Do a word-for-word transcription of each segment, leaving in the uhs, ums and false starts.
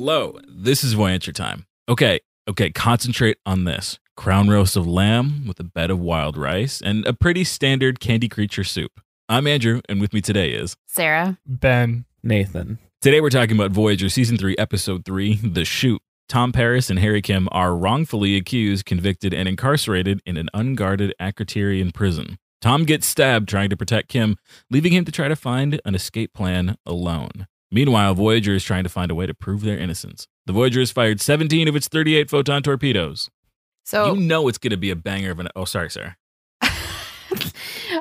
Hello, this is Voyager Time. Okay, okay, concentrate on this. Crown roast of lamb with a bed of wild rice and a pretty standard candy creature soup. I'm Andrew, and with me today is... Sarah. Ben. Nathan. Today we're talking about Voyager Season three, Episode three, The Shoot. Tom Paris and Harry Kim are wrongfully accused, convicted, and incarcerated in an unguarded Akrotarian prison. Tom gets stabbed trying to protect Kim, leaving him to try to find an escape plan alone. Meanwhile, Voyager is trying to find a way to prove their innocence. The Voyager has fired seventeen of its thirty-eight photon torpedoes. So you know it's going to be a banger of an... Oh, sorry, Sarah.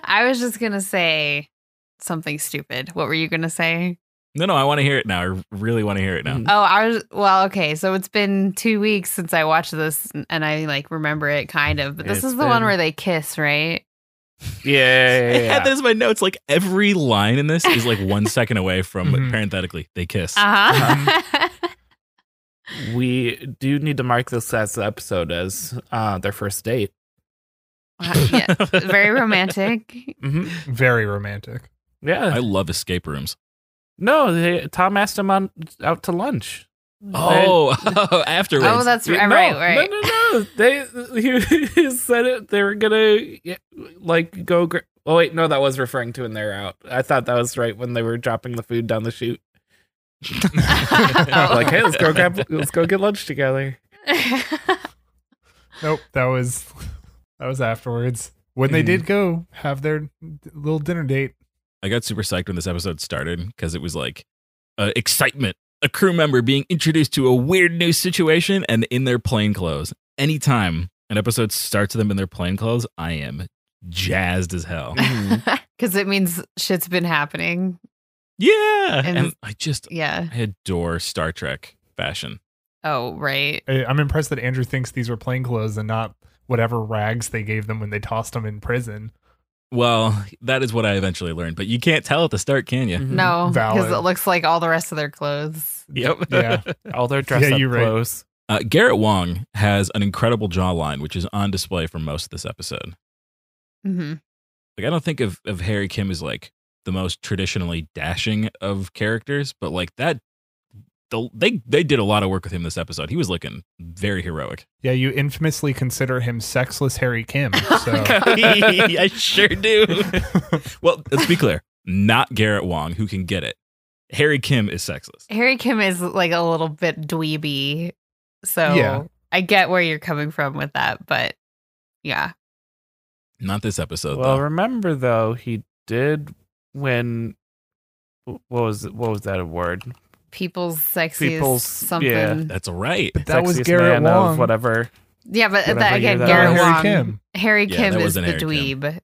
I was just going to say something stupid. What were you going to say? No, no, I want to hear it now. I really want to hear it now. Oh, I was... Well, okay. So it's been two weeks since I watched this, and I like remember it kind of. But this it's is the been... one where they kiss, right? Yeah, yeah, yeah, yeah. I had that as my notes. Like every line in this is like one second away from mm-hmm. parenthetically they kiss. Uh-huh. Um, we do need to mark this as the episode as uh, their first date. Uh, yeah. Very romantic. Mm-hmm. Very romantic. Yeah, I love escape rooms. No, they, Tom asked him on out to lunch. Oh, oh afterwards. Oh, that's right, no, right, right. No, no, no. They he, he said it. They were gonna like go. Gra- oh wait, no, that was referring to when they were out. I thought that was right when they were dropping the food down the chute. Like, hey, let's go grab, let's go get lunch together. Nope, that was that was afterwards when mm. they did go have their little dinner date. I got super psyched when this episode started because it was like uh, excitement. A crew member being introduced to a weird new situation and in their plain clothes. Anytime an episode starts them in their plain clothes, I am jazzed as hell. Because it means shit's been happening. Yeah. And, and I just yeah. I adore Star Trek fashion. Oh, right. I, I'm impressed that Andrew thinks these were plain clothes and not whatever rags they gave them when they tossed them in prison. Well, that is what I eventually learned, but you can't tell at the start, can you? No, because it looks like all the rest of their clothes. Yep. Yeah. All their dress-up yeah, you're right. clothes. Uh, Garrett Wang has an incredible jawline, which is on display for most of this episode. Mm-hmm. Like, I don't think of, of Harry Kim as, like, the most traditionally dashing of characters, but, like, that... The, they they did a lot of work with him this episode. He was looking very heroic. Yeah, you infamously consider him sexless Harry Kim. So. I sure do. Well, let's be clear. Not Garrett Wang, who can get it. Harry Kim is sexless. Harry Kim is like a little bit dweeby. So yeah. I get where you're coming from with that, but yeah. Not this episode, well, though. Well, remember, though, he did when... What was, what was that word? People's sexiest People's, something. Yeah, that's right. But that sexiest was Garrett Wang. Whatever. Yeah, but whatever that, again, that Garrett Wang. Harry Kim, Harry yeah, Kim is the Harry dweeb.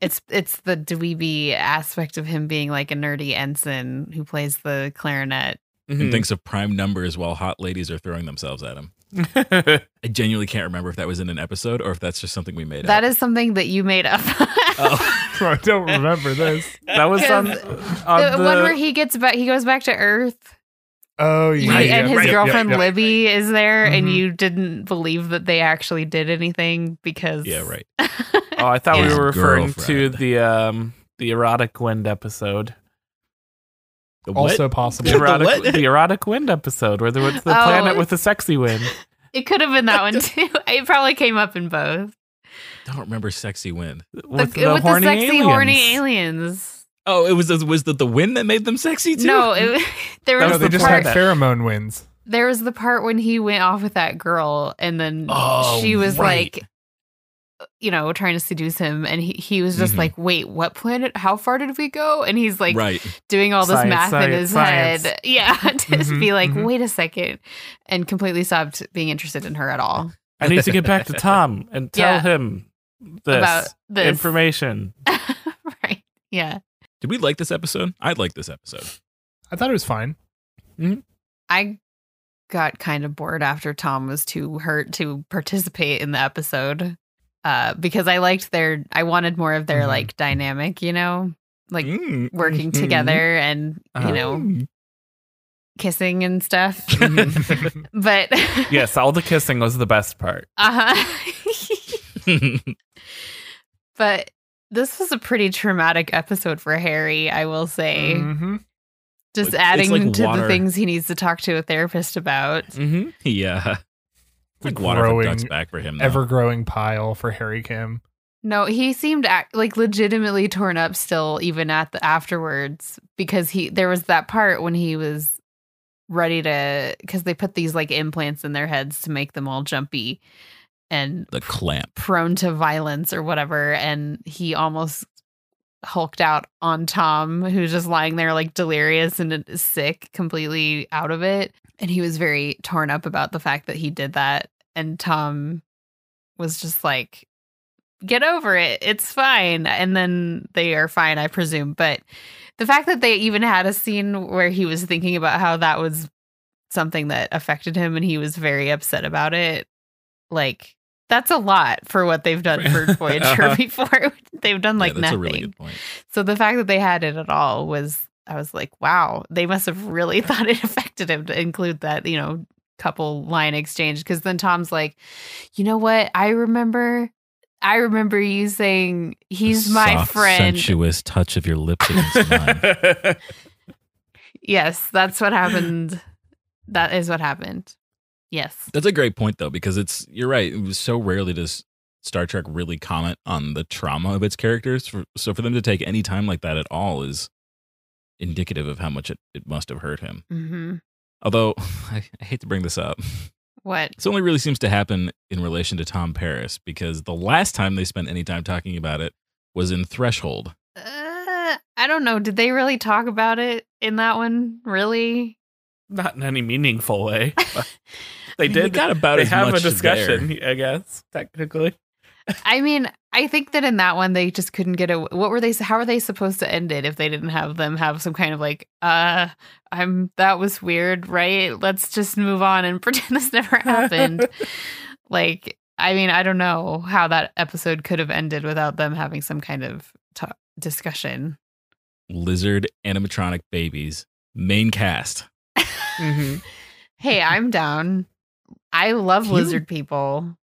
it's it's the dweeby aspect of him being like a nerdy ensign who plays the clarinet. Mm-hmm. And thinks of prime numbers while hot ladies are throwing themselves at him. I genuinely can't remember if that was in an episode or if that's just something we made that up. That is something that you made up. Oh, I don't remember this. That was on, on the, the one where he gets back. He goes back to Earth. Oh yeah, he, yeah and his right, girlfriend yeah, yeah. Libby is there, mm-hmm. and you didn't believe that they actually did anything because yeah, right. Oh, I thought yeah. we were referring girlfriend. to the um the erotic wind episode. The also what? Possible. The erotic, the, the erotic wind episode where there was the oh, planet with the sexy wind. It could have been that one too. It probably came up in both. Don't remember sexy wind. With the, the, with horny the sexy aliens. horny aliens. Oh, it was was that the wind that made them sexy too? No, it, there was no, they the just part, had pheromone winds. There was the part when he went off with that girl and then oh, she was right. like you know, trying to seduce him. And he, he was just mm-hmm. like, wait, what planet? How far did we go? And he's like right. doing all this science, math science, in his science. head. Yeah. To mm-hmm, be like, mm-hmm. wait a second. And completely stopped being interested in her at all. I need to get back to Tom and tell yeah. him this, About this. information. Right. Yeah. Did we like this episode? I liked this episode. I thought it was fine. Mm-hmm. I got kind of bored after Tom was too hurt to participate in the episode. Uh, because I liked their, I wanted more of their mm. like dynamic, you know, like mm. working together and, you um. know, kissing and stuff. But yes, all the kissing was the best part. Uh-huh. But this was a pretty traumatic episode for Harry, I will say. Mm-hmm. Just like, adding like to water. The things he needs to talk to a therapist about. Mm-hmm. Yeah. Like water from ducks back for him. Though. Ever-growing pile for Harry Kim. No, he seemed act, like legitimately torn up still, even at the afterwards, because he there was that part when he was ready to, because they put these like implants in their heads to make them all jumpy and the clamp prone to violence or whatever, and he almost hulked out on Tom, who's just lying there like delirious and sick, completely out of it, and he was very torn up about the fact that he did that, and Tom was just like, get over it. It's fine. And then they are fine, I presume. But the fact that they even had a scene where he was thinking about how that was something that affected him and he was very upset about it, like, that's a lot for what they've done for Voyager uh-huh. before. They've done like yeah, that's nothing. A really good point. So the fact that they had it at all was, I was like, wow, they must have really thought it affected him to include that, you know, couple line exchange. Because then Tom's like, you know what? I remember. I remember you saying, he's the my soft, friend. Sensuous touch of your lips against mine. Yes, that's what happened. That is what happened. Yes. That's a great point, though, because it's, you're right. It was so rarely does Star Trek really comment on the trauma of its characters. For, so for them to take any time like that at all is indicative of how much it, it must have hurt him. Mm-hmm. Although, I, I hate to bring this up. What? This only really seems to happen in relation to Tom Paris, because the last time they spent any time talking about it was in Threshold. Uh, I don't know. Did they really talk about it in that one? Really? Not in any meaningful way. They did. They got about they as have much a discussion, there. I guess, technically. I mean, I think that in that one, they just couldn't get away. What were they? How are they supposed to end it if they didn't have them have some kind of like, uh, I'm that was weird, right? Let's just move on and pretend this never happened. Like, I mean, I don't know how that episode could have ended without them having some kind of t- discussion. Lizard animatronic babies, main cast. Mm-hmm. Hey, I'm down. I love you- lizard people.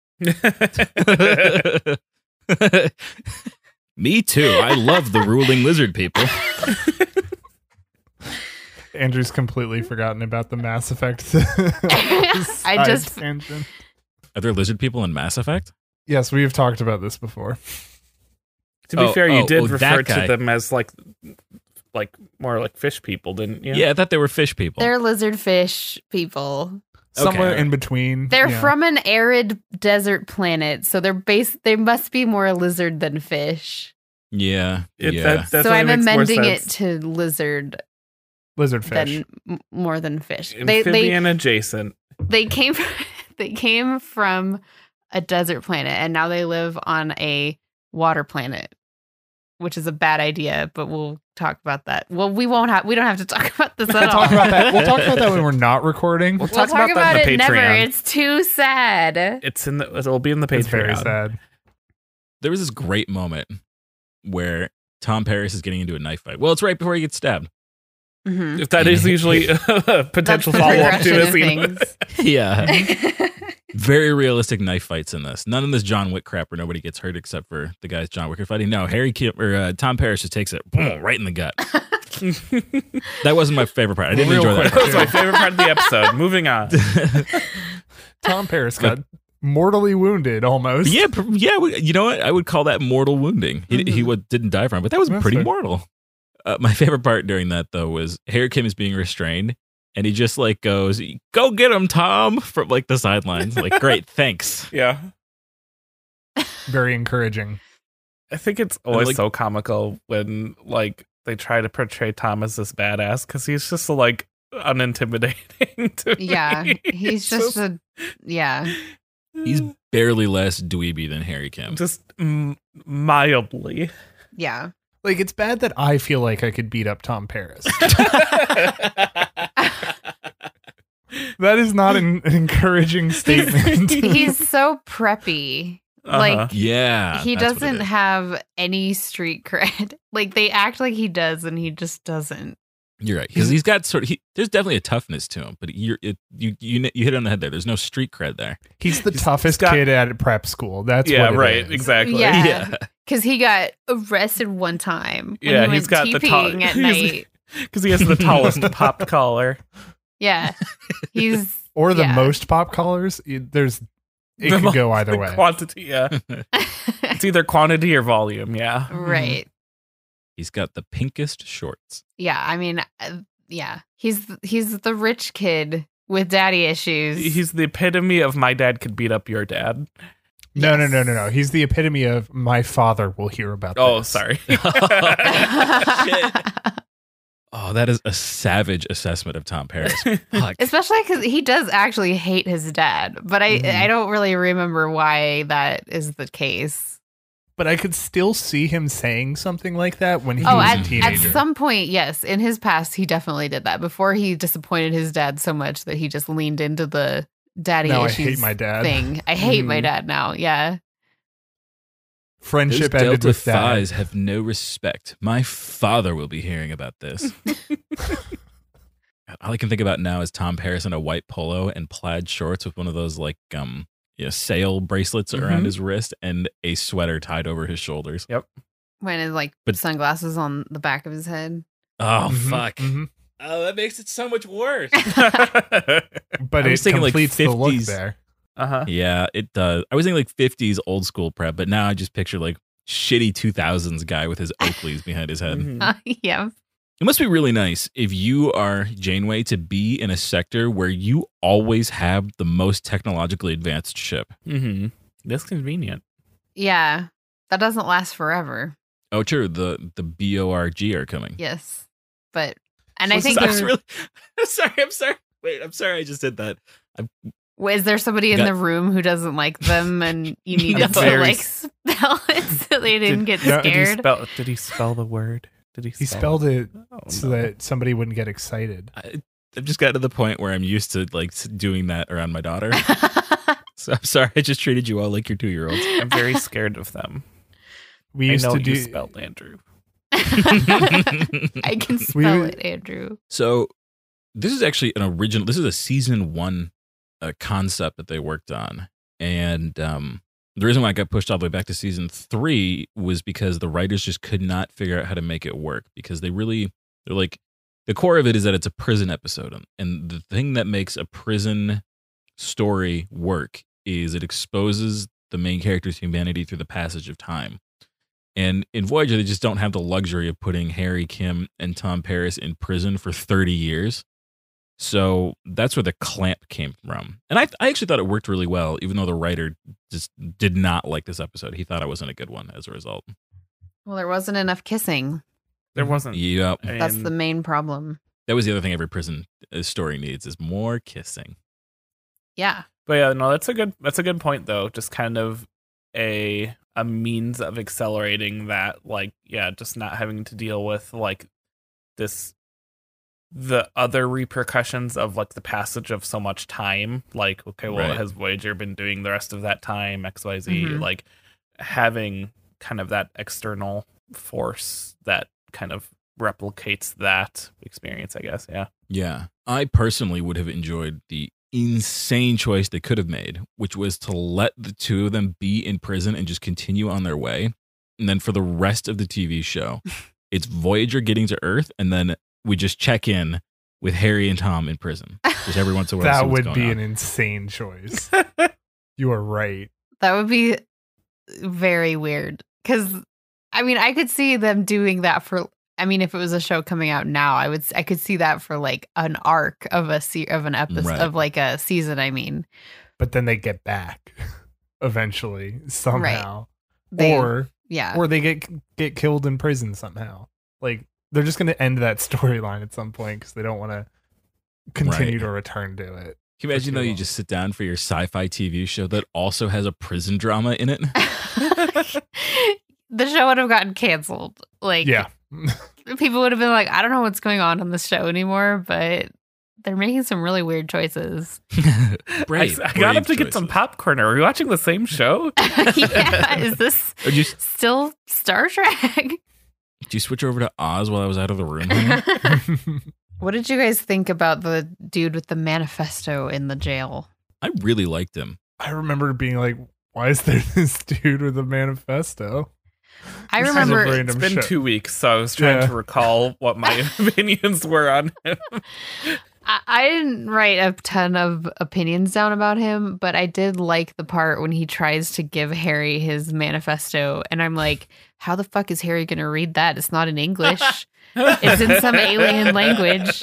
Me too. I love the ruling lizard people. Andrew's completely forgotten about the Mass Effect. I just tangent. Are there lizard people in Mass Effect? Yes, we have talked about this before. To be oh, fair, you oh, did oh, refer to them as like, like more like fish people, didn't you? Yeah, I thought they were fish people. They're lizard fish people. Somewhere okay. in between. They're yeah. from an arid desert planet, so they're base. They must be more lizard than fish. Yeah, it, yeah. That, so I'm amending it to lizard, lizard fish, than, more than fish. Amphibian they, they, adjacent. They came. They came from a desert planet, and now they live on a water planet, which is a bad idea. But we'll talk about that. Well, we won't have. We don't have to talk about this at we'll all. Talk about that. We'll talk about that when we're not recording. We'll, we'll talk, talk about, about that in the Patreon. Never. It's too sad. It's in the. It'll be in the Patreon. It's very sad. There was this great moment where Tom Paris is getting into a knife fight. Well, it's right before he gets stabbed. Mm-hmm. If that is usually a potential follow up to his things. Yeah. Very realistic knife fights in this. None of this John Wick crap where nobody gets hurt except for the guys John Wick are fighting. No, Harry Kim, or uh, Tom Paris just takes it boom, right in the gut. That wasn't my favorite part. I didn't Real enjoy quick. that. That was my favorite part of the episode. Moving on. Tom Paris got mortally wounded almost. Yeah, yeah. You know what? I would call that mortal wounding. He, mm-hmm. he would, didn't die from it, but that was That's pretty fair. mortal. Uh, my favorite part during that, though, was Harry Kim is being restrained. And he just like goes, go get him, Tom, from like the sidelines. Like, great, thanks. Yeah. Very encouraging. I think it's always like, so comical when like they try to portray Tom as this badass because he's just like unintimidating to yeah, me. Yeah, he's just, just a, yeah. He's barely less dweeby than Harry Kim. Just m- mildly. Yeah. Like, it's bad that I feel like I could beat up Tom Paris. That is not an encouraging statement. He's so preppy. Uh-huh. Like, yeah, he doesn't have any street cred. Like, they act like he does, and he just doesn't. You're right, because he's got sort of. He, there's definitely a toughness to him, but you're it, you you you hit it on the head there. There's no street cred there. He's the he's, toughest he's got, kid at prep school. That's yeah, what it right, is. exactly. Yeah, because yeah. he got arrested one time. When yeah, he he's got TPing the t- at night. Because he has the tallest popped collar. Yeah. He's Or the yeah. most pop collars. There's it the could go either way. Quantity, yeah. It's either quantity or volume, yeah. Right. He's got the pinkest shorts. Yeah, I mean, uh, yeah. He's he's the rich kid with daddy issues. He's the epitome of my dad could beat up your dad. No, yes. no, no, no, no. He's the epitome of my father will hear about oh, this. Oh, sorry. Oh, that is a savage assessment of Tom Paris. Especially because he does actually hate his dad. But I, mm-hmm. I don't really remember why that is the case. But I could still see him saying something like that when he oh, was at, a teenager. At some point, yes. In his past, he definitely did that. Before he disappointed his dad so much that he just leaned into the... daddy now issues I hate my dad. Thing. I hate mm. my dad now. Yeah. Friendship Those ended Delta with that. Thighs have no respect. My father will be hearing about this. All I can think about now is Tom Paris in a white polo and plaid shorts with one of those like um you know, sail bracelets mm-hmm. around his wrist and a sweater tied over his shoulders. Yep. When it's like but, sunglasses on the back of his head. Oh mm-hmm. fuck. Mm-hmm. Oh, that makes it so much worse. But it's completes like the look there. Uh-huh. Yeah, it does. I was thinking like fifties old school prep, but now I just picture like shitty two thousands guy with his Oakleys behind his head. Mm-hmm. Uh, yeah. It must be really nice if you are Janeway to be in a sector where you always have the most technologically advanced ship. Mm-hmm. That's convenient. Yeah, that doesn't last forever. Oh, true. The, the B O R G are coming. Yes, but... And well, I think I'm really, I'm sorry, I'm sorry. Wait, I'm sorry I just did that. I'm, is there somebody got, in the room who doesn't like them and you needed no, to like spell it so they didn't did, get scared? No, did, he spell, did he spell the word? Did he, spell he spelled it, it oh, so no. that somebody wouldn't get excited. I, I've just gotten to the point where I'm used to like doing that around my daughter. So I'm sorry I just treated you all like your two-year-olds. I'm very scared of them. We used I know to do you spelled Andrew. I can spell we, it, Andrew. So this is actually an original. This is a season one uh, concept that they worked on. And um, the reason why I got pushed all the way back to season three was because the writers just could not figure out how to make it work because they really, they're like, the core of it is that it's a prison episode. And the thing that makes a prison story work is it exposes the main character's humanity through the passage of time. And in Voyager, they just don't have the luxury of putting Harry Kim and Tom Paris in prison for thirty years. So that's where the clamp came from. And I, I actually thought it worked really well, even though the writer just did not like this episode. He thought it wasn't a good one as a result. Well, there wasn't enough kissing. There wasn't. Yeah. That's the main problem. That was the other thing every prison story needs is more kissing. Yeah. But yeah, no, that's a good, that's a good point, though. Just kind of a... a means of accelerating that, like, yeah, just not having to deal with, like, this, the other repercussions of, like, the passage of so much time. Like, okay, well, right. Has Voyager been doing the rest of that time, X Y Z? Mm-hmm. Like, having kind of that external force that kind of replicates that experience, I guess, yeah. Yeah. I personally would have enjoyed the insane choice they could have made, which was to let the two of them be in prison and just continue on their way. And then for the rest of the T V show, it's Voyager getting to Earth, and then we just check in with Harry and Tom in prison. Just every once in a while. That would be on. An insane choice. You are right. That would be very weird. Because, I mean, I could see them doing that for... I mean, if it was a show coming out now, I would I could see that for like an arc of a se- of an episode right. of like a season. I mean, but then they get back eventually somehow, right. they, or yeah, or they get get killed in prison somehow. Like they're just going to end that storyline at some point because they don't want to continue right. to return to it. Can you imagine though? You just sit down for your sci-fi T V show that also has a prison drama in it. The show would have gotten canceled. Like yeah. People would have been like, I don't know what's going on on this show anymore, but they're making some really weird choices. brave, I, I got up to choices. Get some popcorn. Are we watching the same show? Yeah, is this you, still Star Trek? Did you switch over to Oz while I was out of the room? What did you guys think about the dude with the manifesto in the jail? I really liked him. I remember being like, why is there this dude with a manifesto? I remember it's been shit. two weeks, so I was trying yeah. to recall what my opinions were on him. I, I didn't write a ton of opinions down about him, but I did like the part when he tries to give Harry his manifesto, and I'm like, how the fuck is Harry going to read that? It's not in English. It's in some alien language.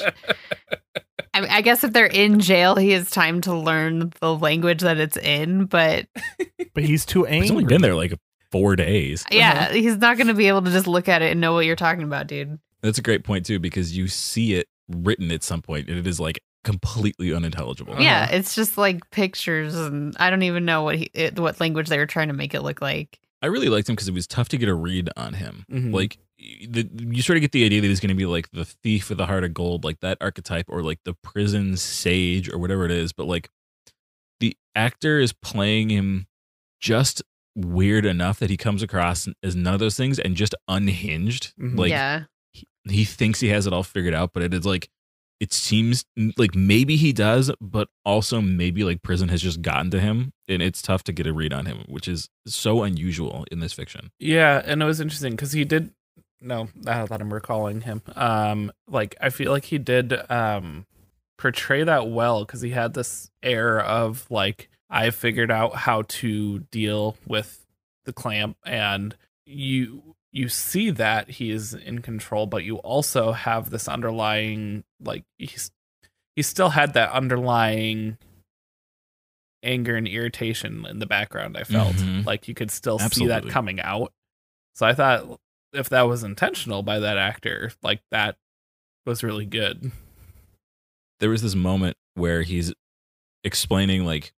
I, I guess if they're in jail, he has time to learn the language that it's in, but... But he's too angry. He's only been there like four days. Yeah, uh-huh. He's not going to be able to just look at it and know what you're talking about, dude. That's a great point, too, because you see it written at some point, and it is like completely unintelligible. Yeah, uh-huh. It's just like pictures, and I don't even know what he, it, what language they were trying to make it look like. I really liked him because it was tough to get a read on him. Mm-hmm. Like, the, you sort of get the idea that he's going to be like the thief with the heart of gold, like that archetype, or like the prison sage or whatever it is. But like the actor is playing him just weird enough that he comes across as none of those things and just unhinged. Mm-hmm. Like yeah. he, he thinks he has it all figured out, but it is like, it seems like maybe he does, but also maybe like prison has just gotten to him, and it's tough to get a read on him, which is so unusual in this fiction. Yeah. And it was interesting because he did. No, not that I'm recalling him. Um, like, I feel like he did um, portray that well, because he had this air of, like, I figured out how to deal with the clamp. And you you see that he is in control, but you also have this underlying, like, he's, he still had that underlying anger and irritation in the background, I felt. Mm-hmm. Like, you could still Absolutely. see that coming out. So I thought... if that was intentional by that actor, like that was really good. There was this moment where he's explaining like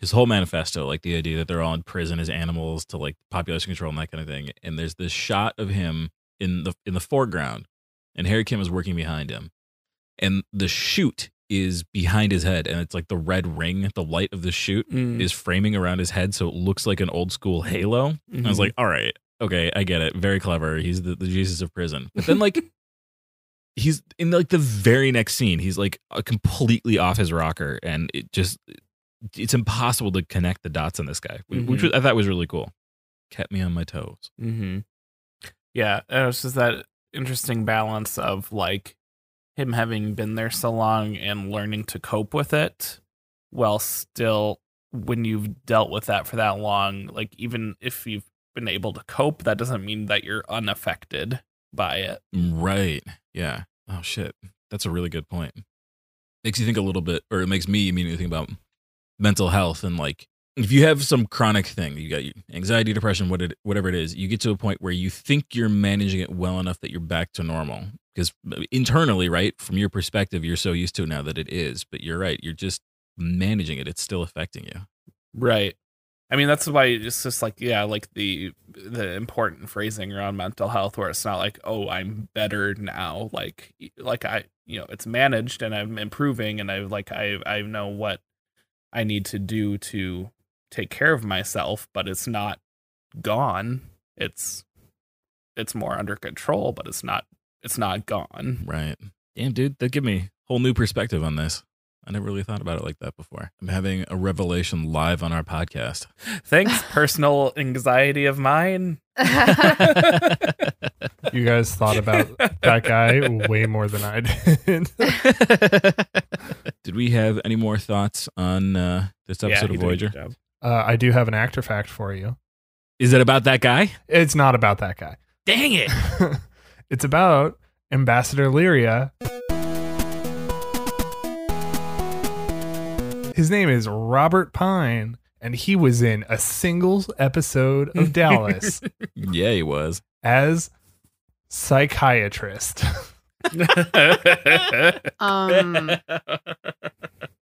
his whole manifesto, like the idea that they're all in prison as animals to like population control and that kind of thing. And there's this shot of him in the, in the foreground, and Harry Kim is working behind him, and the chute is behind his head. And it's like the red ring, the light of the chute mm. is framing around his head. So it looks like an old school halo. Mm-hmm. And I was like, all right, okay, I get it. Very clever. He's the, the Jesus of prison. But then, like, he's in, like, the very next scene. He's, like, uh, completely off his rocker. And it just, it's impossible to connect the dots on this guy, mm-hmm. which was, I thought was really cool. Kept me on my toes. Mm-hmm. Yeah, and it was just that interesting balance of, like, him having been there so long and learning to cope with it while still, when you've dealt with that for that long, like, even if you've been able to cope, that doesn't mean that you're unaffected by it. Right. Yeah. Oh shit. That's a really good point. Makes you think a little bit, or it makes me immediately think about mental health, and like if you have some chronic thing, you got anxiety, depression, what it, whatever it is, you get to a point where you think you're managing it well enough that you're back to normal, because internally, right, from your perspective, you're so used to it now that it is, but you're right, you're just managing it. It's still affecting you. Right. I mean, that's why it's just like, yeah, like the the important phrasing around mental health, where it's not like, oh, I'm better now. Like, like I, you know, it's managed and I'm improving, and I like I I know what I need to do to take care of myself, but it's not gone. It's it's more under control, but it's not it's not gone. Right. Damn, dude, that gave me a whole new perspective on this. I never really thought about it like that before. I'm having a revelation live on our podcast. Thanks, personal anxiety of mine. You guys thought about that guy way more than I did. Did we have any more thoughts on uh, this episode yeah, of Voyager? Uh, I do have an actor fact for you. Is it about that guy? It's not about that guy. Dang it. It's about Ambassador Lyria. His name is Robert Pine, and he was in a single episode of Dallas. Yeah, he was. As psychiatrist. um,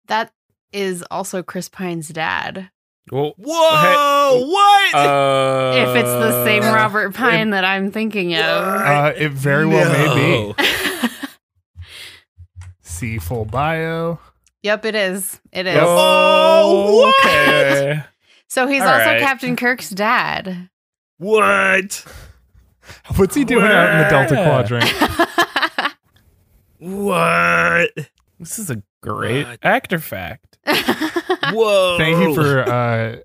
that is also Chris Pine's dad. Whoa! Whoa! What? Uh, if it's the same Robert Pine it, that I'm thinking of. Uh, it very well no. may be. See full bio. Yep, it is. It is. Oh, what? Okay. So he's All also right. Captain Kirk's dad. What? What's he doing what? out in the Delta Quadrant? What? This is a great what? actor fact. Whoa. Thank you for uh,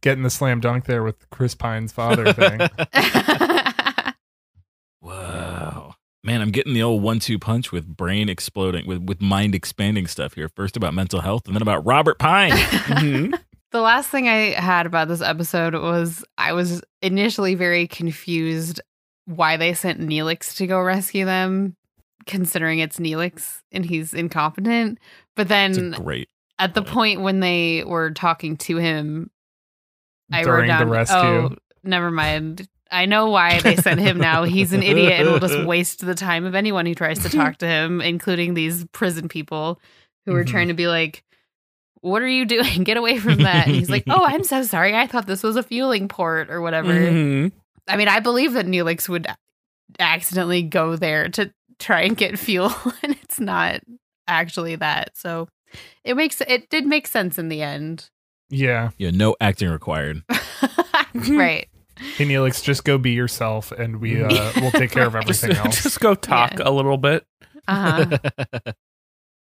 getting the slam dunk there with Chris Pine's father thing. Wow. Man, I'm getting the old one two punch with brain exploding, with, with mind expanding stuff here. First about mental health and then about Robert Pine. Mm-hmm. The last thing I had about this episode was I was initially very confused why they sent Neelix to go rescue them, considering it's Neelix and he's incompetent. But then great at the point when they were talking to him, I During wrote down, the rescue. oh, never mind. I know why they sent him now. He's an idiot and will just waste the time of anyone who tries to talk to him, including these prison people who are mm-hmm. trying to be like, what are you doing? Get away from that. And he's like, oh, I'm so sorry. I thought this was a fueling port or whatever. Mm-hmm. I mean, I believe that Neelix would accidentally go there to try and get fuel, and it's not actually that. So it makes it did make sense in the end. Yeah. Yeah, no acting required. Right. Hey, Neelix, just go be yourself, and we, uh, we'll take care right. of everything else. Just go talk yeah. a little bit. Uh-huh.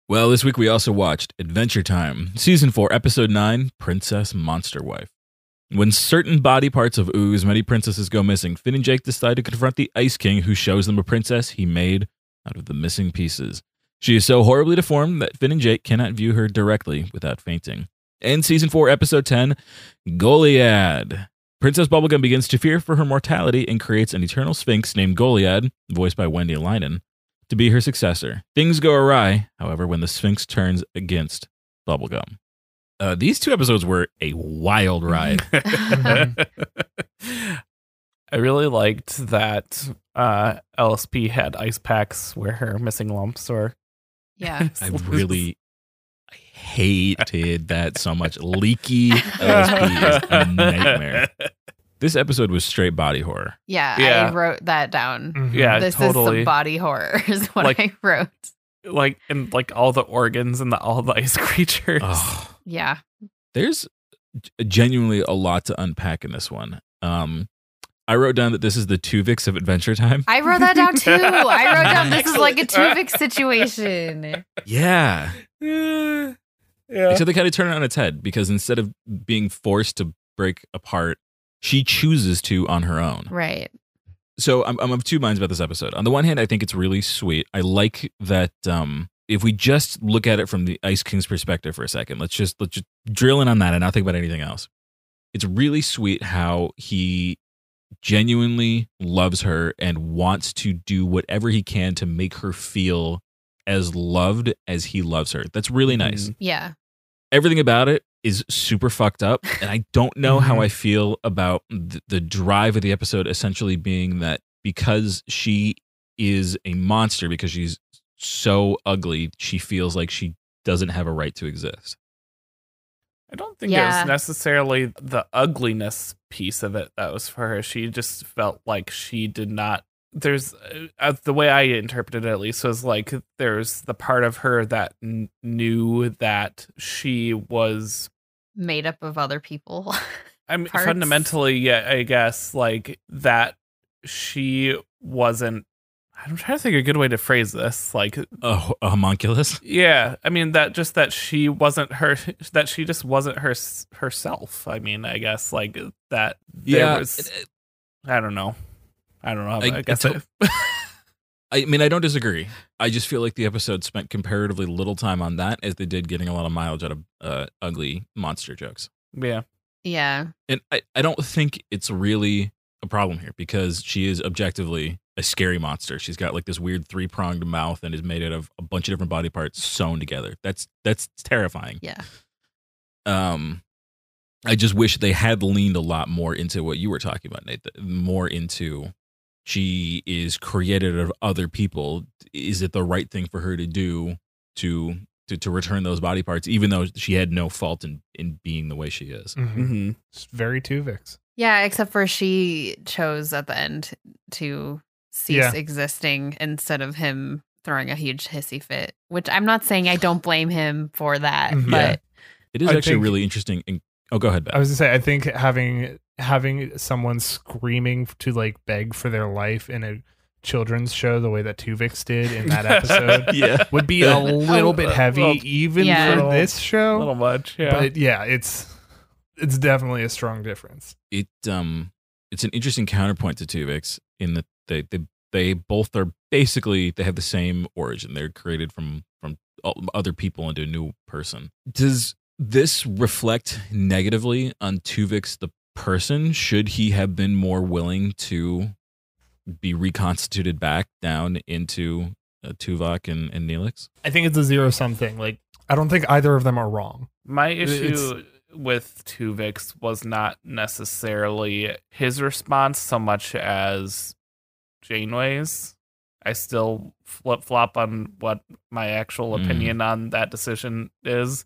Well, this week we also watched Adventure Time, Season four, Episode nine, Princess Monster Wife. When certain body parts of Ooze, many princesses go missing, Finn and Jake decide to confront the Ice King, who shows them a princess he made out of the missing pieces. She is so horribly deformed that Finn and Jake cannot view her directly without fainting. In Season four, Episode ten, Goliad. Princess Bubblegum begins to fear for her mortality and creates an eternal sphinx named Goliad, voiced by Wendy Leinen, to be her successor. Things go awry, however, when the sphinx turns against Bubblegum. Uh, these two episodes were a wild ride. I really liked that uh, L S P had ice packs where her missing lumps were. Yeah. I really I hated that so much. Leaky L S P is a nightmare. This episode was straight body horror. Yeah, yeah. I wrote that down. Mm-hmm. Yeah, this totally. is some body horror is what like, I wrote. Like and like all the organs and the, all the ice creatures. Oh. Yeah. There's genuinely a lot to unpack in this one. Um, I wrote down that this is the Tuvix of Adventure Time. I wrote that down too. I wrote down this is like a Tuvix situation. Yeah. Yeah. Except they kind of turn it on its head because instead of being forced to break apart, she chooses to on her own. Right. So I'm, I'm of two minds about this episode. On the one hand, I think it's really sweet. I like that um, if we just look at it from the Ice King's perspective for a second, let's just let's just drill in on that and not think about anything else. It's really sweet how he genuinely loves her and wants to do whatever he can to make her feel as loved as he loves her. That's really nice. Yeah. Everything about it is super fucked up, and I don't know mm-hmm. how I feel about th- the drive of the episode essentially being that because she is a monster, because she's so ugly, she feels like she doesn't have a right to exist. I don't think yeah. it was necessarily the ugliness piece of it that was for her. She just felt like she did not, there's, uh, the way I interpreted it at least, was like there's the part of her that n- knew that she was made up of other people. I mean, parts. fundamentally, yeah, I guess, like that she wasn't, I'm trying to think of a good way to phrase this. Like a, a homunculus? Yeah. I mean, that just that she wasn't her, that she just wasn't her herself. I mean, I guess like that there yeah. was, it, it, I don't know. I don't know. How I, I guess I, I mean, I don't disagree. I just feel like the episode spent comparatively little time on that as they did getting a lot of mileage out of uh, ugly monster jokes. Yeah. Yeah. And I, I don't think it's really a problem here because she is objectively a scary monster. She's got like this weird three-pronged mouth and is made out of a bunch of different body parts sewn together. That's that's terrifying. Yeah. Um, I just wish they had leaned a lot more into what you were talking about, Nate, more into... She is created of other people. Is it the right thing for her to do to to, to return those body parts, even though she had no fault in, in being the way she is? Mm-hmm. Mm-hmm. It's very Tuvix. Yeah, except for she chose at the end to cease yeah. existing instead of him throwing a huge hissy fit, which I'm not saying I don't blame him for that, mm-hmm. but... Yeah. It is I actually think, really interesting. In, oh, go ahead, Ben. I was going to say, I think having... having someone screaming to like beg for their life in a children's show the way that Tuvix did in that episode yeah. would be a little bit heavy, even yeah. for this show. A little much, yeah. But yeah, it's it's definitely a strong difference. It um, it's an interesting counterpoint to Tuvix in that they they they both are basically they have the same origin. They're created from from other people into a new person. Does this reflect negatively on Tuvix the person? Should he have been more willing to be reconstituted back down into uh, Tuvok and, and Neelix? I think it's a zero-sum thing. Like, I don't think either of them are wrong. My issue it's, with Tuvix was not necessarily his response so much as Janeway's. I still flip-flop on what my actual opinion mm. on that decision is.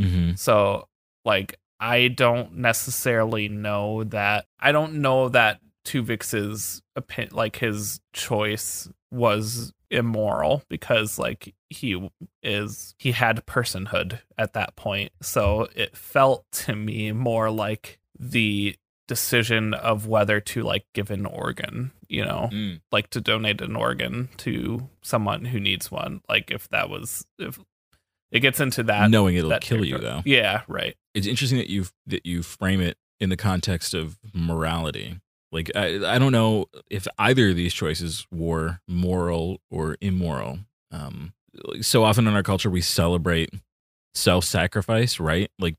Mm-hmm. So, like, I don't necessarily know that. I don't know that Tuvix's opinion, like his choice, was immoral because, like, he is he had personhood at that point. So it felt to me more like the decision of whether to, like, give an organ, you know, mm. like to donate an organ to someone who needs one. Like, if that was if. It gets into that. Knowing it'll that kill you, though. Yeah, right. It's interesting that you that you frame it in the context of morality. Like, I, I don't know if either of these choices were moral or immoral. Um, so often in our culture, we celebrate self-sacrifice, right? Like,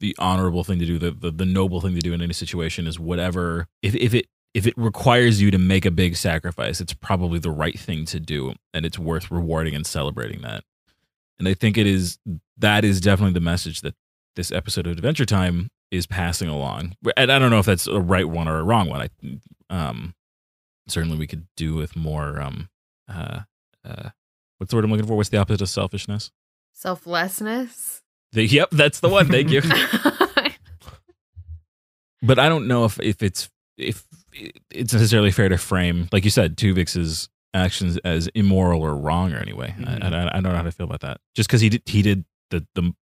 the honorable thing to do, the, the, the noble thing to do in any situation is whatever. If, if it if it requires you to make a big sacrifice, it's probably the right thing to do, and it's worth rewarding and celebrating that. And I think it is that is definitely the message that this episode of Adventure Time is passing along. And I don't know if that's a right one or a wrong one. I um, certainly we could do with more. Um, uh, uh, what's the word I'm looking for? What's the opposite of selfishness? Selflessness. The, yep, that's the one. Thank you. But I don't know if if it's if it's necessarily fair to frame, like you said, Tuvix's actions as immoral or wrong or anyway. Mm-hmm. I, I, I don't know how to feel about that. Just because he did, he did the, the,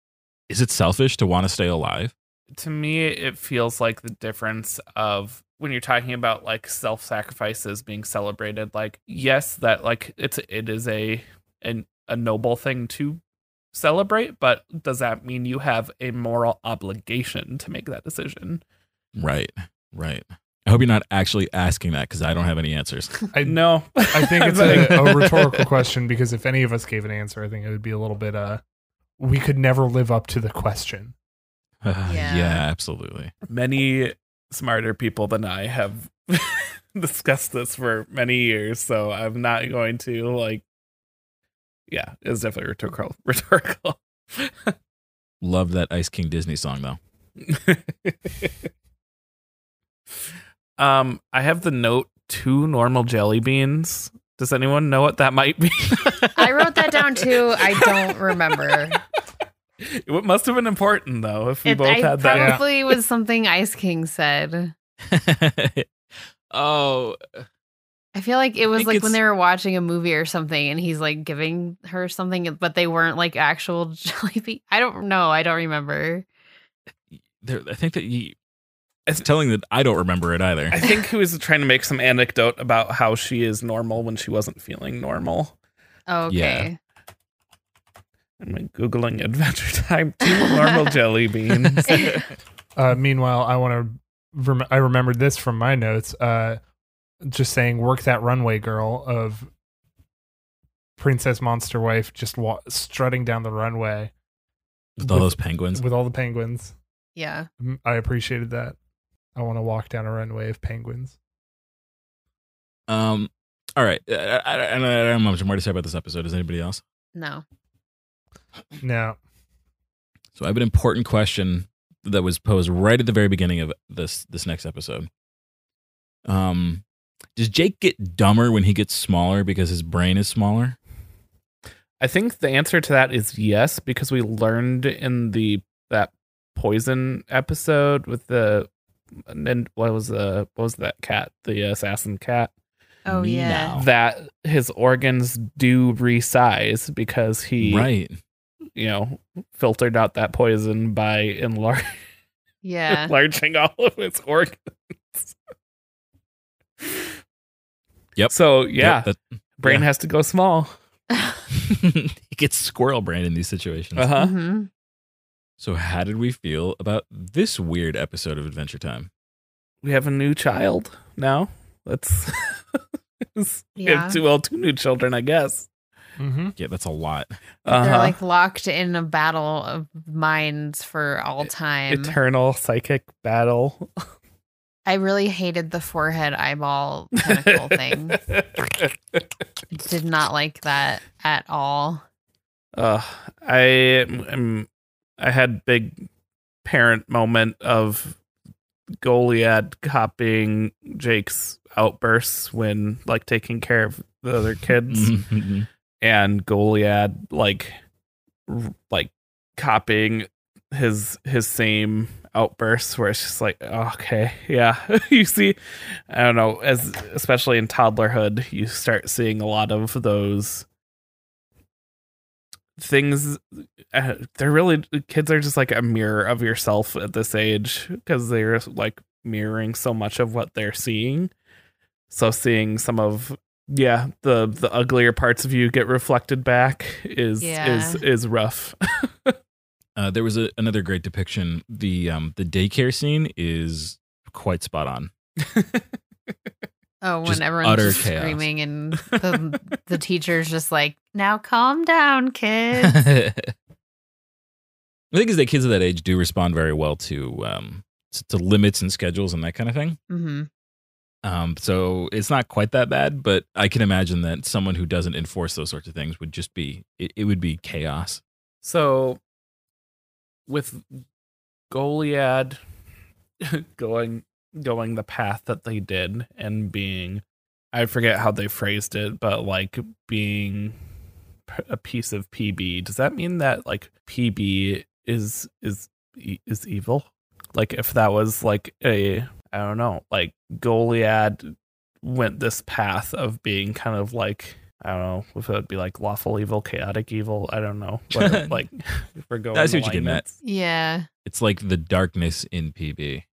is it selfish to want to stay alive? To me, it feels like the difference of when you're talking about, like, self-sacrifices being celebrated. Like, yes, that, like, it's it is a an, a noble thing to celebrate, but does that mean you have a moral obligation to make that decision? Right, right. I hope you're not actually asking that because I don't have any answers. I know. I think it's a, a rhetorical question because if any of us gave an answer, I think it would be a little bit, uh, we could never live up to the question. Uh, yeah. yeah, absolutely. Many smarter people than I have discussed this for many years, so I'm not going to, like, yeah, it's definitely rhetorical. rhetorical. Love that Ice King Disney song, though. Um, I have the note, two normal jelly beans. Does anyone know what that might be? I wrote that down too. I don't remember. It must have been important though. If we it, both I had that, probably yeah. was something Ice King said. Oh, I feel like it was like when they were watching a movie or something, and he's like giving her something, but they weren't like actual jelly beans. I don't know. I don't remember. There, I think that you. It's telling that I don't remember it either. I think he was trying to make some anecdote about how she is normal when she wasn't feeling normal. Okay. Yeah. I'm Googling Adventure Time. Two normal jelly beans. Uh, meanwhile, I want to. Rem- I remembered this from my notes. Uh, just saying, work that runway, girl. Of Princess Monster Wife, just wa- strutting down the runway with, with all those penguins. With all the penguins. Yeah. I appreciated that. I want to walk down a runway of penguins. Um. All right. I, I, I, I don't know much more to say about this episode. Does anybody else? No. No. So I have an important question that was posed right at the very beginning of this this next episode. Um, does Jake get dumber when he gets smaller because his brain is smaller? I think the answer to that is yes, because we learned in the that poison episode with the. And then what was the what was that cat? The assassin cat. Oh yeah, that his organs do resize because he, right, you know, filtered out that poison by enlarging, yeah, enlarging all of his organs. Yep. So yeah, yep, that, brain yeah. has to go small. He gets squirrel brain in these situations. Uh huh. Mm-hmm. So how did we feel about this weird episode of Adventure Time? We have a new child now. That's we yeah. have two, well, two new children, I guess. Mm-hmm. Yeah, that's a lot. Uh-huh. They're like locked in a battle of minds for all time. Eternal psychic battle. I really hated the forehead eyeball pinnacle thing. Did not like that at all. Uh, I am. I had big parent moment of Goliad copying Jake's outbursts when like taking care of the other kids, and Goliad like like copying his his same outbursts where it's just like, okay, yeah. You see, I don't know, as especially in toddlerhood, you start seeing a lot of those things. Uh, they're really, kids are just like a mirror of yourself at this age, because they're like mirroring so much of what they're seeing. So seeing some of yeah the the uglier parts of you get reflected back is yeah. is is rough. Uh, there was a, another great depiction. The um the daycare scene is quite spot on. Oh, when everyone's screaming and the the teacher's just like, now calm down, kids. The thing is that kids of that age do respond very well to um to, to limits and schedules and that kind of thing. Mm-hmm. Um, so it's not quite that bad, but I can imagine that someone who doesn't enforce those sorts of things would just be it, it would be chaos. So. With Goliad going going the path that they did and being, I forget how they phrased it, but like being a piece of P B, does that mean that like P B is is is evil? Like if that was like a, I don't know, like Goliad went this path of being kind of like, I don't know if it would be like lawful evil, chaotic evil. I don't know. But like, if we're going, that's what you get, Matt. Yeah, it's like the darkness in P B,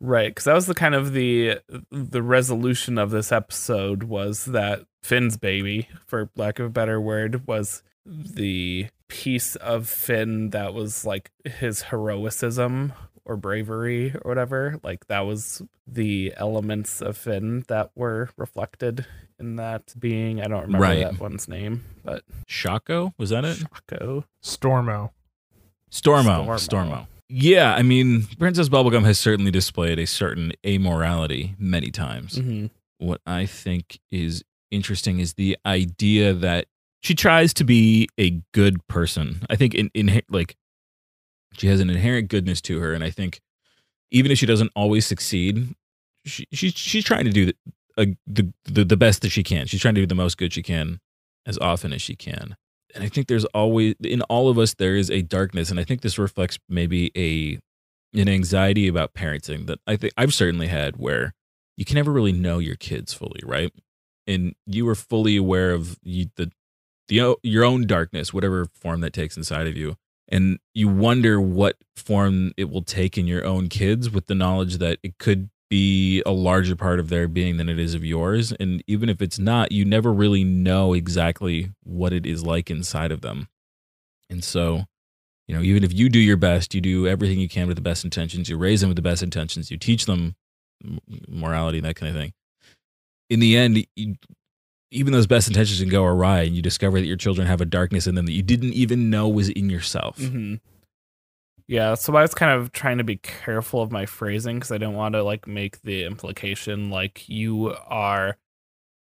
right? Because that was the kind of the the resolution of this episode was that Finn's baby, for lack of a better word, was the piece of Finn that was like his heroism or bravery or whatever. Like that was the elements of Finn that were reflected in that being. I don't remember right. that one's name, but Shaco, was that it? Shaco. Stormo. Stormo. Stormo. Stormo. Yeah, I mean, Princess Bubblegum has certainly displayed a certain amorality many times. Mm-hmm. What I think is interesting is the idea that she tries to be a good person. I think in, in like she has an inherent goodness to her, and I think even if she doesn't always succeed, she, she she's trying to do the, A, the, the the best that she can. She's trying to do the most good she can as often as she can. And I think there's always, in all of us, there is a darkness. And I think this reflects maybe a an anxiety about parenting that I think I've certainly had, where you can never really know your kids fully, right? And you are fully aware of you, the, the your own darkness, whatever form that takes inside of you. And you wonder what form it will take in your own kids, with the knowledge that it could be a larger part of their being than it is of yours. And even if it's not, you never really know exactly what it is like inside of them. And so, you know, even if you do your best, you do everything you can with the best intentions, you raise them with the best intentions, you teach them morality and that kind of thing, in the end, you, even those best intentions can go awry, and you discover that your children have a darkness in them that you didn't even know was in yourself. Mm-hmm. Yeah, so I was kind of trying to be careful of my phrasing, because I didn't want to like make the implication like you are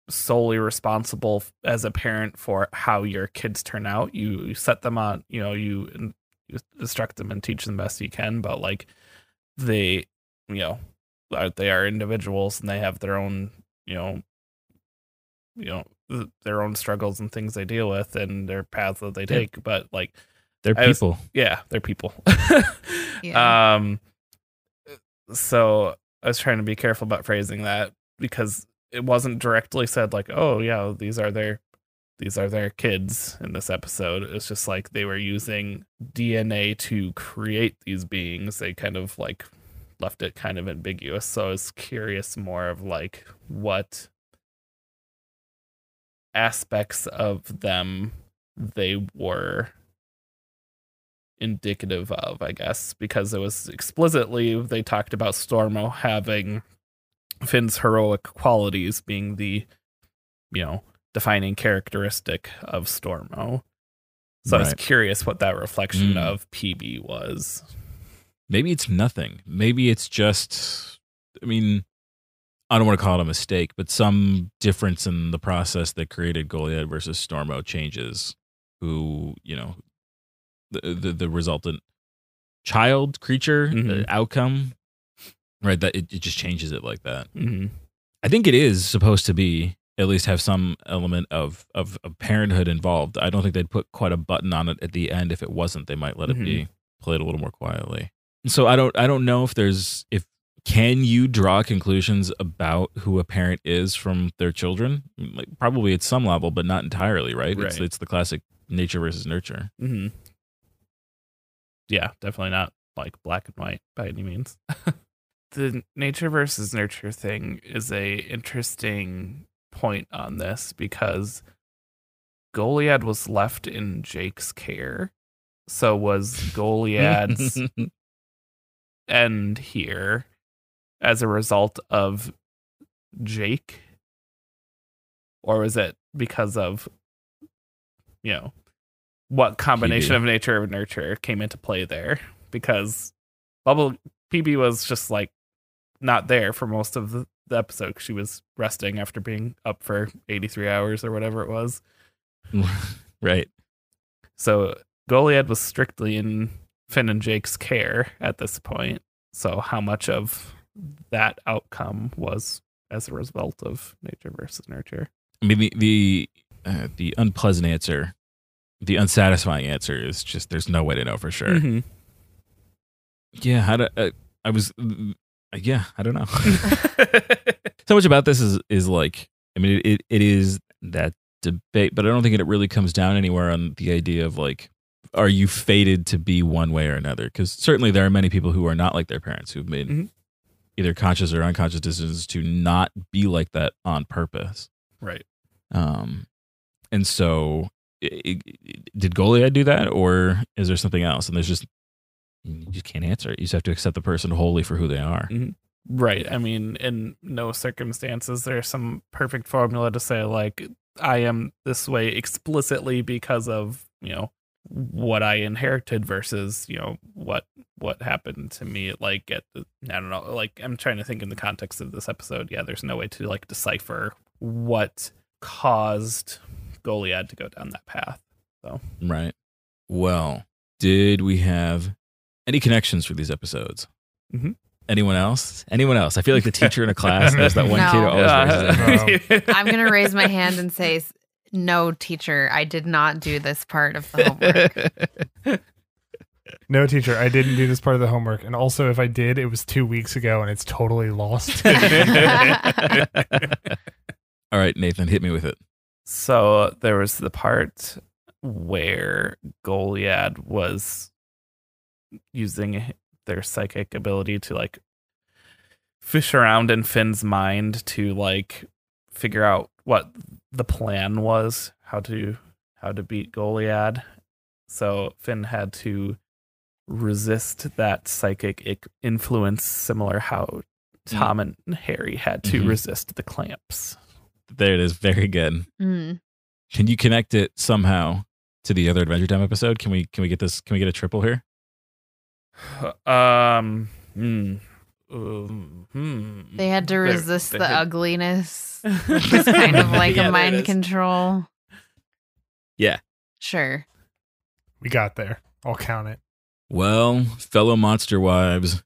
solely responsible as a parent for how your kids turn out. You, you set them on, you know, you, you instruct them and teach them the best you can, but like they, you know, are, they are individuals, and they have their own, you know, you know, th- their own struggles and things they deal with, and their paths that they take. Yeah. But like, they're people. Was, yeah, they're people. Yeah. Um, so I was trying to be careful about phrasing that, because it wasn't directly said like, oh yeah, these are their these are their kids in this episode. It's just like they were using D N A to create these beings. They kind of like left it kind of ambiguous. So I was curious more of like what aspects of them they were indicative of, I guess, because it was explicitly, they talked about Stormo having Finn's heroic qualities being the, you know, defining characteristic of Stormo. So right. I was curious what that reflection mm. of P B was. Maybe it's nothing. Maybe it's just, I mean, I don't want to call it a mistake, but some difference in the process that created Goliad versus Stormo changes who, you know, the the, the resultant child, creature, mm-hmm. the outcome, right? That it, it just changes it like that. Mm-hmm. I think it is supposed to be, at least have some element of, of, of parenthood involved. I don't think they'd put quite a button on it at the end. If it wasn't, they might let mm-hmm. it be played a little more quietly. So I don't I don't know if there's if can you draw conclusions about who a parent is from their children? Like, probably at some level, but not entirely, right? right. It's it's the classic nature versus nurture. Mm-hmm. Yeah, definitely not like black and white by any means. The nature versus nurture thing is a interesting point on this because Goliad was left in Jake's care. So was Goliad's end here as a result of Jake? Or was it because of, you know, what combination P B. Of nature and nurture came into play there? Because Bubble P B was just like not there for most of the, the episode. She was resting after being up for eighty-three hours or whatever it was. Right. So Goliad was strictly in Finn and Jake's care at this point. So how much of that outcome was as a result of nature versus nurture? I mean, the the, uh, the unpleasant answer, the unsatisfying answer is just there's no way to know for sure. Mm-hmm. Yeah, how do, uh, I was, uh, yeah, I don't know. So much about this is, is like, I mean, it, it is that debate, but I don't think it really comes down anywhere on the idea of like, are you fated to be one way or another? Because certainly there are many people who are not like their parents, who've made mm-hmm. either conscious or unconscious decisions to not be like that on purpose. Right. Um, and so it, it, did Goliad do that, or is there something else? And there's just, you just can't answer it. You just have to accept the person wholly for who they are. Mm-hmm. Right. I mean, in no circumstances, there's some perfect formula to say like, I am this way explicitly because of, you know, what I inherited versus, you know, what what happened to me, like at the, I don't know, like I'm trying to think in the context of this episode. Yeah, there's no way to like decipher what caused Goliad to go down that path. So right. Well, did we have any connections for these episodes? Mm-hmm. Anyone else? Anyone else? I feel like the teacher in a class there's that one no. kid who always uh, raises it. I'm gonna raise my hand and say, no, teacher, I did not do this part of the homework. No, teacher, I didn't do this part of the homework. And also, if I did, it was two weeks ago and it's totally lost. All right, Nathan, hit me with it. So there was the part where Goliad was using their psychic ability to like fish around in Finn's mind to like figure out what the plan was, how to how to beat Goliad. So Finn had to resist that psychic influence, similar how Tom mm. and Harry had to mm-hmm. resist the clamps. There it is. Very good. Mm. Can you connect it somehow to the other Adventure Time episode? Can we can we get this? Can we get a triple here? Um. Mm. Mm-hmm. They had to resist they're, they're, the ugliness. It's kind of like yeah, a mind control. Yeah. Sure. We got there. I'll count it. Well, fellow Monster Wives,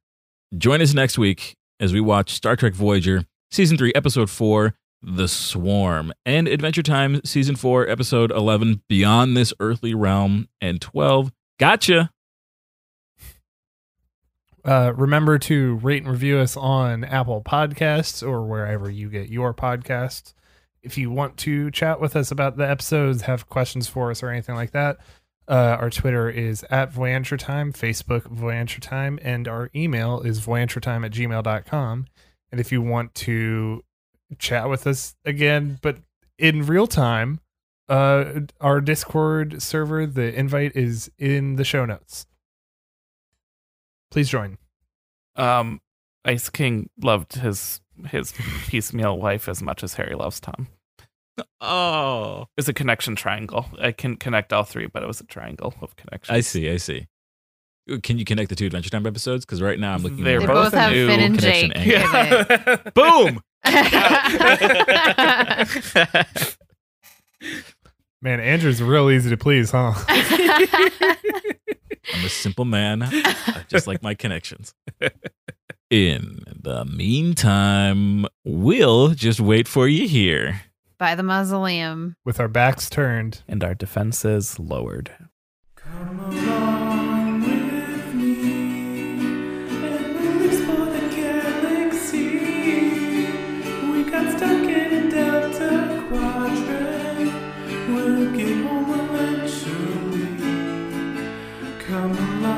join us next week as we watch Star Trek Voyager, Season three, Episode four, The Swarm, and Adventure Time, Season four, Episode eleven, Beyond This Earthly Realm, and twelve, Gotcha! Uh, remember to rate and review us on Apple Podcasts or wherever you get your podcasts. If you want to chat with us about the episodes, have questions for us or anything like that, uh, our Twitter is at Voyager Time, Facebook Voyager Time, and our email is voyagertime at gmail dot com. And if you want to chat with us again, but in real time, uh, our Discord server, the invite is in the show notes. Please join. Um, Ice King loved his his piecemeal wife as much as Harry loves Tom. Oh, it's a connection triangle. I can connect all three, but it was a triangle of connections. I see. I see. Can you connect the two Adventure Time episodes? Because right now I'm looking. They both have Finn and Jake. Yeah. Boom! Man, Andrew's real easy to please, huh? I'm a simple man, just like my connections. In the meantime, we'll just wait for you here. By the mausoleum. With our backs turned. And our defenses lowered. Come along with me and release for the galaxy. We got stuck in Delta Quadrant. We'll get home eventually. Come along.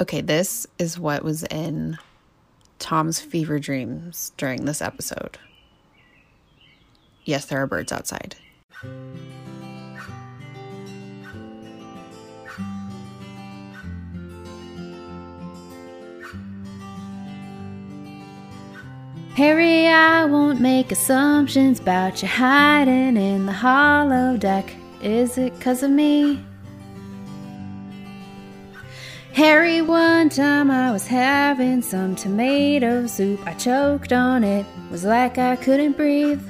Okay, this is what was in Tom's fever dreams during this episode. Yes, there are birds outside. Harry, I won't make assumptions about you hiding in the holodeck. Is it 'cause of me? Harry, one time I was having some tomato soup. I choked on it, was like I couldn't breathe.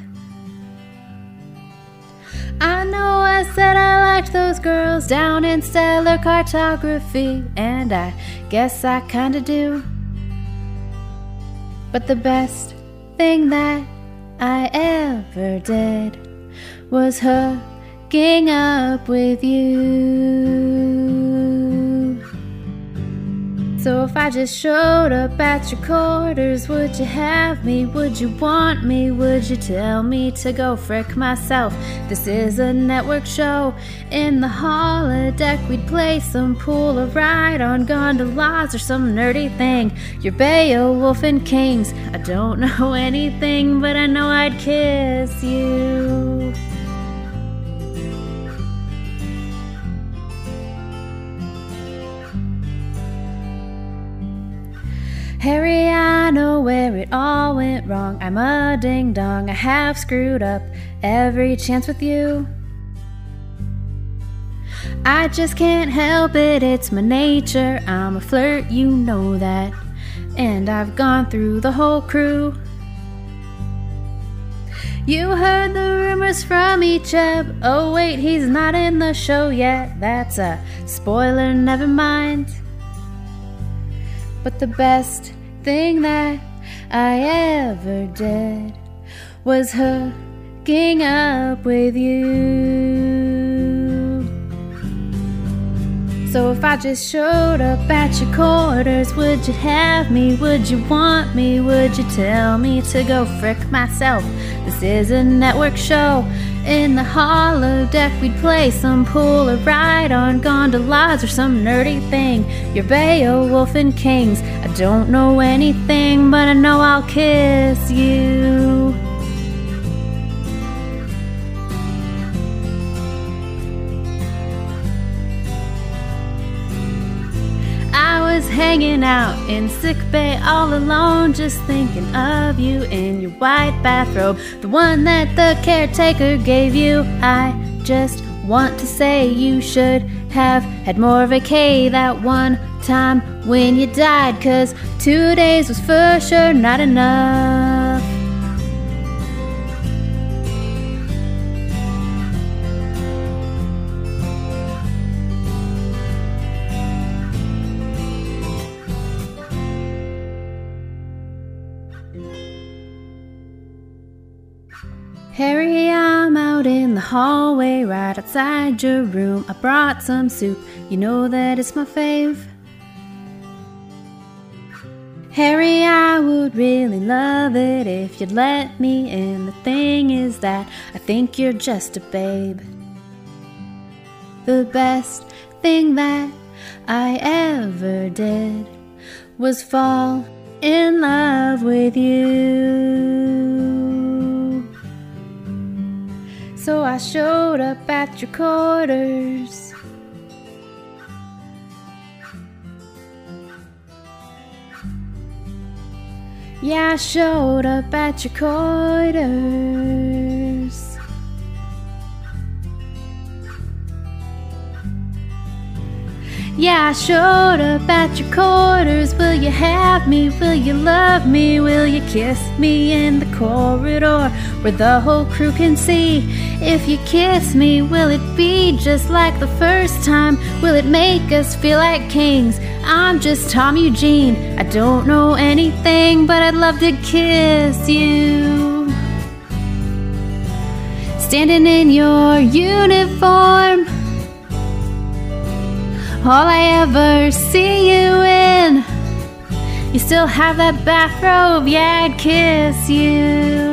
I know I said I liked those girls down in stellar cartography, and I guess I kinda do. But the best thing that I ever did was hooking up with you. So if I just showed up at your quarters, would you have me? Would you want me? Would you tell me to go frick myself? This is a network show. In the holodeck, we'd play some pool or ride on gondolas or some nerdy thing. You're Beowulf and Kings. I don't know anything, but I know I'd kiss you. Harry, I know where it all went wrong. I'm a ding-dong, I have screwed up every chance with you. I just can't help it, it's my nature. I'm a flirt, you know that. And I've gone through the whole crew. You heard the rumors from Icheb. Oh wait, he's not in the show yet. That's a spoiler, never mind. But the best thing that I ever did was hooking up with you. So if I just showed up at your quarters, would you have me? Would you want me? Would you tell me to go frick myself? This is a network show. In the holodeck, we'd play some pool or ride on gondolas or some nerdy thing. You're Beowulf and Kings. I don't know anything, but I know I'll kiss you. I was hanging out in sickbay all alone, just thinking of you in your white bathrobe, the one that the caretaker gave you. I just want to say you should have had more of a K that one time when you died, 'cause two days was for sure not enough. Harry, I'm out out in the hallway right outside your room. I brought some soup, you know that it's my fave. Harry, I would really love it if you'd let me in. The thing is that I think you're just a babe. The best thing that I ever did was fall in love with you. So I showed up at your quarters. Yeah, I showed up at your quarters. Yeah, I showed up at your quarters. Will you have me? Will you love me? Will you kiss me in the corridor where the whole crew can see? If you kiss me, will it be just like the first time? Will it make us feel like kings? I'm just Tom Eugene. I don't know anything, but I'd love to kiss you. Standing in your uniform, all I ever see you in. You still have that bathrobe, yeah, I'd kiss you.